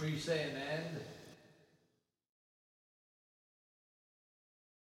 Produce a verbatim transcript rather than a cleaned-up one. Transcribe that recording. Were you saying and?